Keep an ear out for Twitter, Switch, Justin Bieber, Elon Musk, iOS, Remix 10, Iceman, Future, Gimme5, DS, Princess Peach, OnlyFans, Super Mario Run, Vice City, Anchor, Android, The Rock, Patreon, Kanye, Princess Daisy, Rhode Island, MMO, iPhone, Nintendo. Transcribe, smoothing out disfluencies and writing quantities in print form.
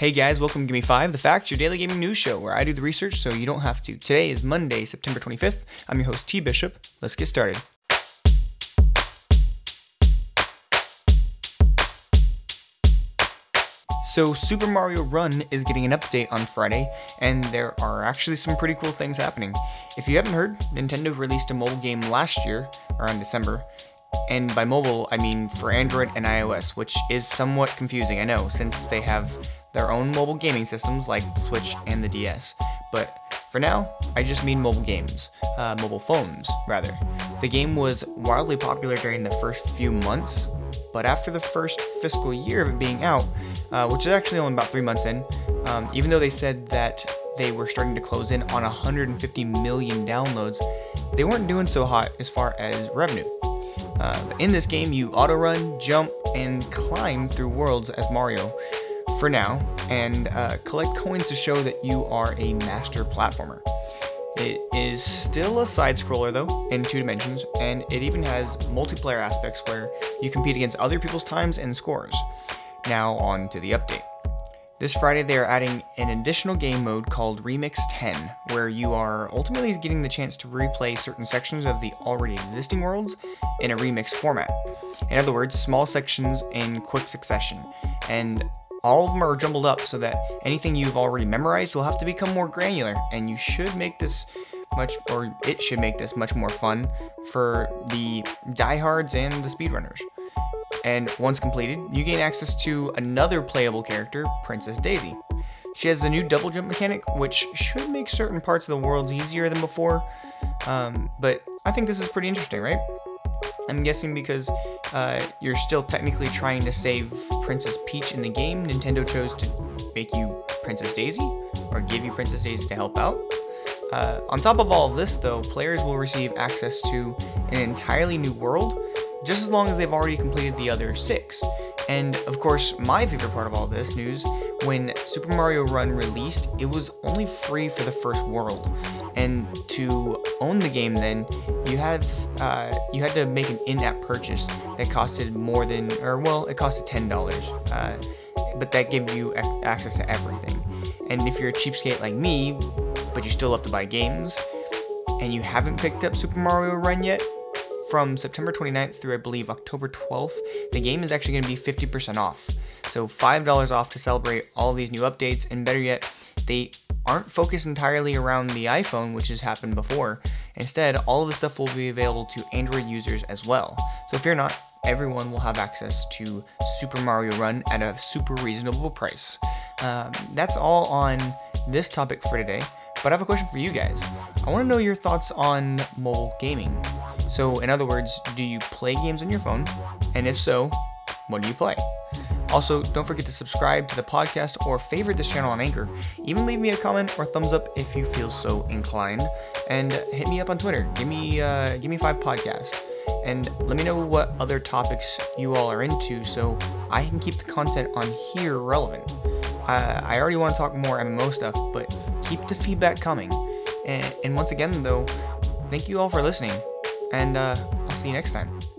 Hey guys, welcome to Gimme5, The Facts, your daily gaming news show where I do the research so you don't have to. Today is Monday, September 25th. I'm your host, T. Bishop. Let's get started. So Super Mario Run is getting an update on Friday, and there are actually some pretty cool things happening. If you haven't heard, Nintendo released a mobile game last year, around December, and by mobile, I mean for Android and iOS, which is somewhat confusing, I know, since they have their own mobile gaming systems like Switch and the DS. But for now, I just mean mobile games, mobile phones, rather. The game was wildly popular during the first few months, but after the first fiscal year of it being out, which is actually only about 3 months in, even though they said that they were starting to close in on 150 million downloads, they weren't doing so hot as far as revenue. In this game, you auto-run, jump, and climb through worlds as Mario for now, and collect coins to show that you are a master platformer. It is still a side-scroller, though, in two dimensions, and it even has multiplayer aspects where you compete against other people's times and scores. Now on to the update. This Friday, they are adding an additional game mode called Remix 10, where you are ultimately getting the chance to replay certain sections of the already existing worlds in a remix format. In other words, small sections in quick succession, and all of them are jumbled up so that anything you've already memorized will have to become more granular, and you should make this much, or it should make this much more fun for the diehards and the speedrunners. And once completed, you gain access to another playable character, Princess Daisy. She has a new double jump mechanic, which should make certain parts of the worlds easier than before, but I think this is pretty interesting, right? I'm guessing because you're still technically trying to save Princess Peach in the game, Nintendo chose to make you Princess Daisy, or give you Princess Daisy to help out. On top of all of this, though, players will receive access to an entirely new world, just as long as they've already completed the other 6. And of course, my favorite part of all this news, when Super Mario Run released, it was only free for the first world. And to own the game then, you had to make an in-app purchase that costed more than, or well, it costed $10, but that gave you access to everything. And if you're a cheapskate like me, but you still have to buy games, and you haven't picked up Super Mario Run yet, from September 29th through, I believe, October 12th, the game is actually going to be 50% off. So $5 off to celebrate all these new updates, and better yet, they aren't focused entirely around the iPhone, which has happened before. Instead, all of the stuff will be available to Android users as well. So fear not, everyone will have access to Super Mario Run at a super reasonable price. That's all on this topic for today. But I have a question for you guys. I want to know your thoughts on mobile gaming. So in other words, do you play games on your phone? And if so, what do you play? Also, don't forget to subscribe to the podcast or favorite this channel on Anchor. Even leave me a comment or thumbs up if you feel so inclined. And hit me up on Twitter. Gimme5 podcast. And let me know what other topics you all are into so I can keep the content on here relevant. I already want to talk more MMO stuff, but keep the feedback coming. And once again, though, thank you all for listening, and I'll see you next time.